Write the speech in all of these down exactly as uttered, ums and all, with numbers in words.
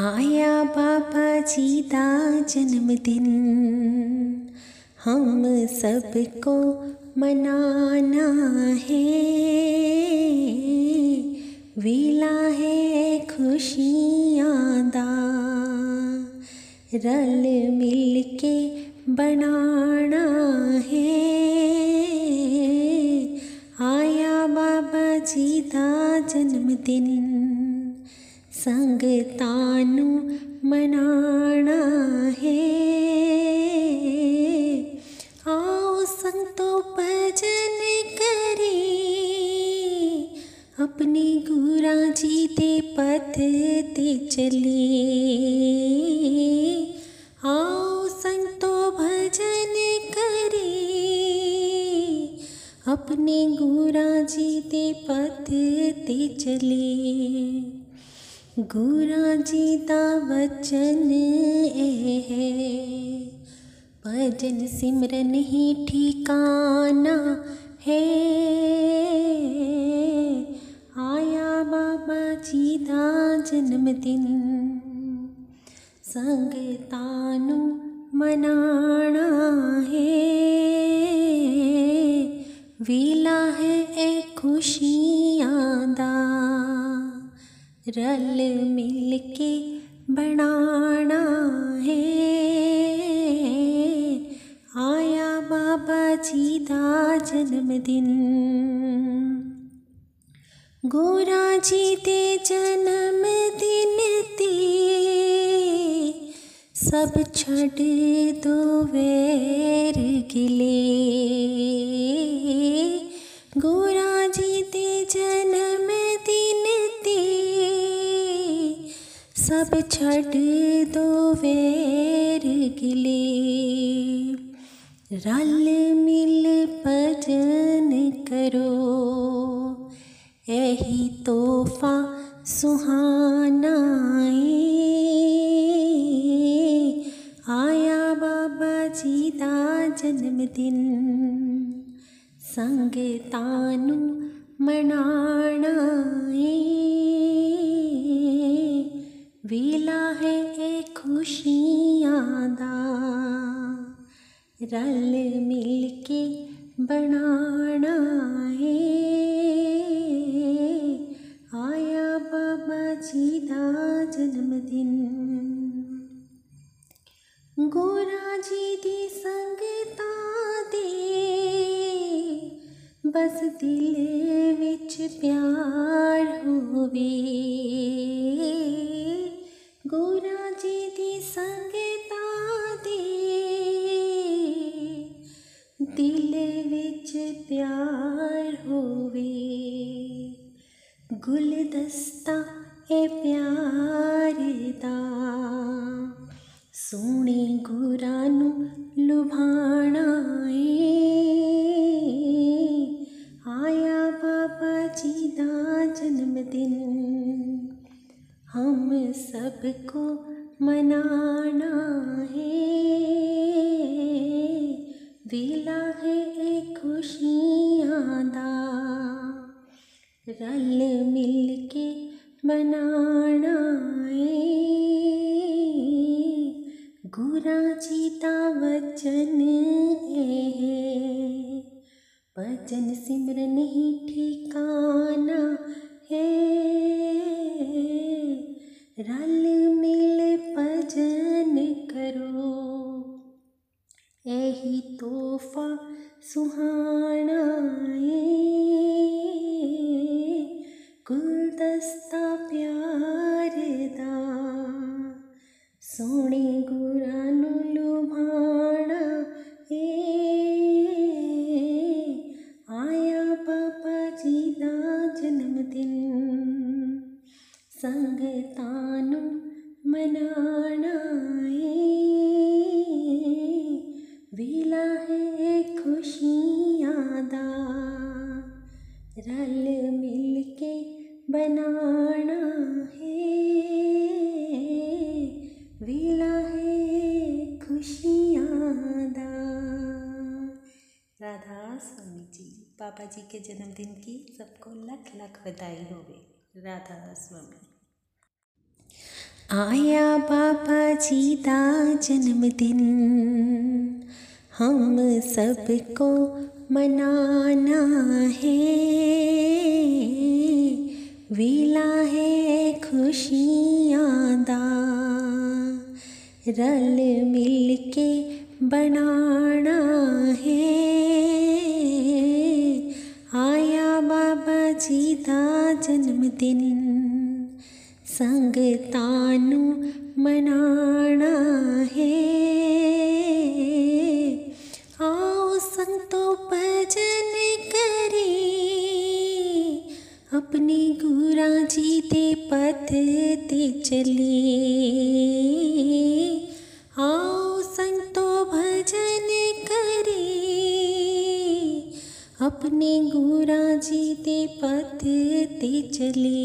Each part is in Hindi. आया बाबा जी दा जन्मदिन, हम सबको मनाना है। वेला है खुशियाँ दा, रल मिल के बनाना है। आया बाबा जी दा जन्मदिन, संग तानू मनाना है। आओ संतो भजन करें, अपने गुरु जी दे पथ ते चले। आओ संतो भजन करें, अपने गुरु जी दे पथ ते चले। गुरु जी दा वचन ए है, भजन सिमरन ही ठिकाना है। आया बाबा जी दा जन्मदिन, संग तानू मनाना है। वेला है ए खुशियां दा, रल मिल के बनाना है। आया बाबा जी दा जन्मदिन। गोरा जी दे जन्मदिन ते सब छड़ दो वैर गिले। गोरा जी दे जन्मदिन ते सब छड़ दो वैर गिले। रल मिल भजन करो, यही तोहफा सुहाना है। आया बाबा जी दा जन्मदिन, संग तानू मनाना है। वेला है ए खुशियां दा, रल मिल के बनाना है। आया बाबा जी दा जन्मदिन। गोरा जी दी संगता दे बस दिल विच प्यार होवे। गोरा जी दी संगता दे दिल विच प्यार होवे। गुलदस्ता ए प्यार दा, सोने गोरा नू लुभाना है। आया बाबा जी दा जन्मदिन, हम सबको मनाना है। वेला है एक खुशियां दा, रल मिल के बनाना है। गुरु जी दा वचन है, भजन सिमरन ही ठिकाना है। रल मिल भजन करो, यही तोहफा सुहाना है। गुलदस्ता प्यार दा, सोने गुरां नू लुभाना है। आया बाबा जी दा जन्मदिन, संग तानू मनाना है। वेला है खुशियां दा, रल मिल के बनाना है। वेला है खुशियां दा। राधा स्वामी जी, पापा जी के जन्मदिन की सबको लख लख बधाई होवे। राधा स्वामी। आया बाबा जी दा जन्मदिन, हम सबको मनाना है। वेला है खुशियाँ दा, रल मिल के बनाना है। आया बाबा जी दा जन्मदिन, संग तानू मनाना है। आओ संतो भजन करे, अपने गुरा जी दे पथ ते चले। आओ संतो भजन करे, अपने गुरा जी दे पथ ते चले।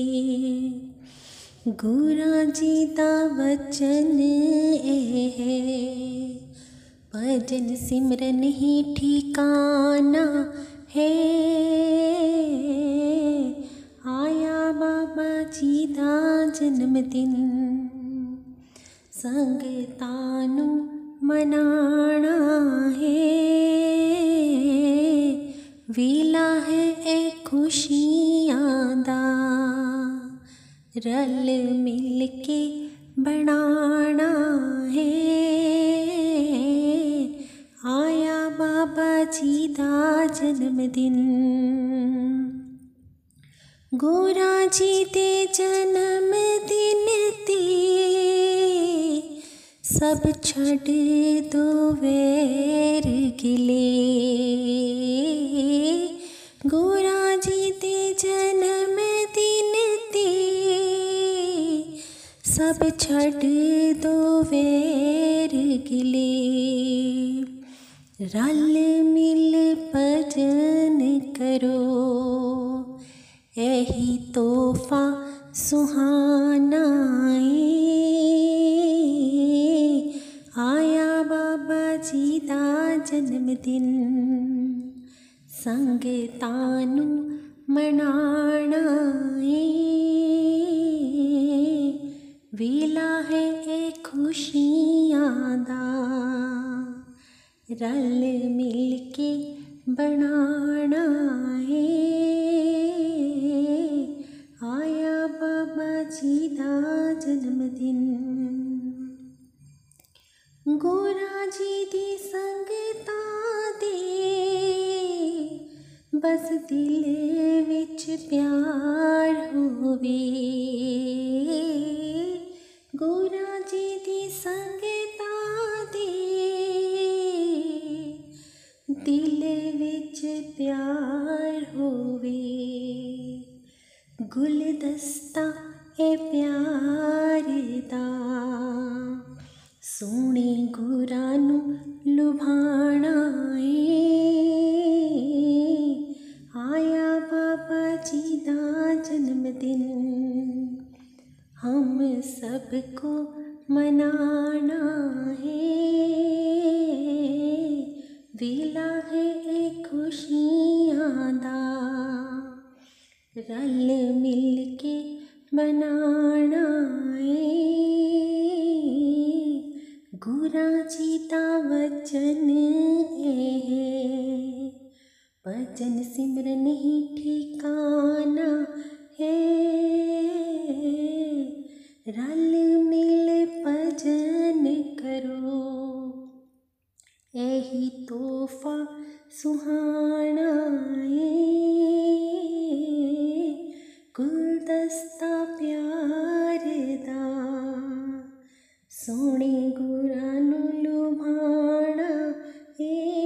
गुरा जी दा वचन ए है, भजन सिमरन ही ठिकाना है। आया बाबा जी दा जन्मदिन, संग तानू मनाना है। वेला है ए खुशियाँ दा, रल मिल के बनाना है। आया बाबा जी दा जन्मदिन, गोरा जी दे जन्मदिन ते सब छड़ दो वैर गिले। गोरा जी दे जन्मदिन ते सब छड़ दो वैर गिले। रल मिल भजन करो, यही तोहफा सुहाना है। आया बाबा जी दा जन्मदिन, संग तानू मनाना है। वेला है ए खुशियाँ दा, रल मिल के बनाना है। आया बाबा जी दा जन्मदिन, गोरा जी दी संगता दे बस दिल विच प्यार होवे। गोरा जी दी संगता दे दिल विच प्यार होवे। गुलदस्ता ए प्यार दा, सोने गोरा नू लुभाना है। आया बाबा जी दा जन्मदिन, हम सबको मनाना है। वेला है एक खुशियाँ दा, रल मिल के बनाना है। गुरा जी दा वचन है, भजन सिमरन ही ठिकाना है। रल मिल भजन करो, यही तोहफा सुहाना है। गुलदस्ता प्यार दा, सोने गुरा नू लुभाना है।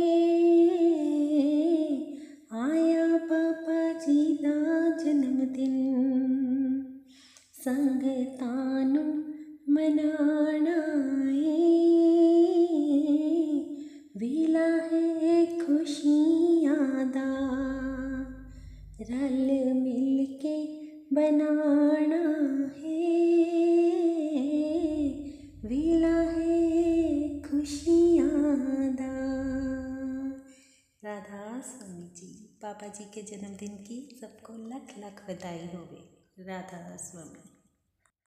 आया बाबा जी दा जन्मदिन, संग तानू मनाना है। वेला है खुशियाँ दा, रल मिल के बनाना है। वेला है खुशियाँ दा। राधा स्वामी जी, बाबा जी के जन्मदिन की सबको लाख लाख बधाई होवे। राधा स्वामी।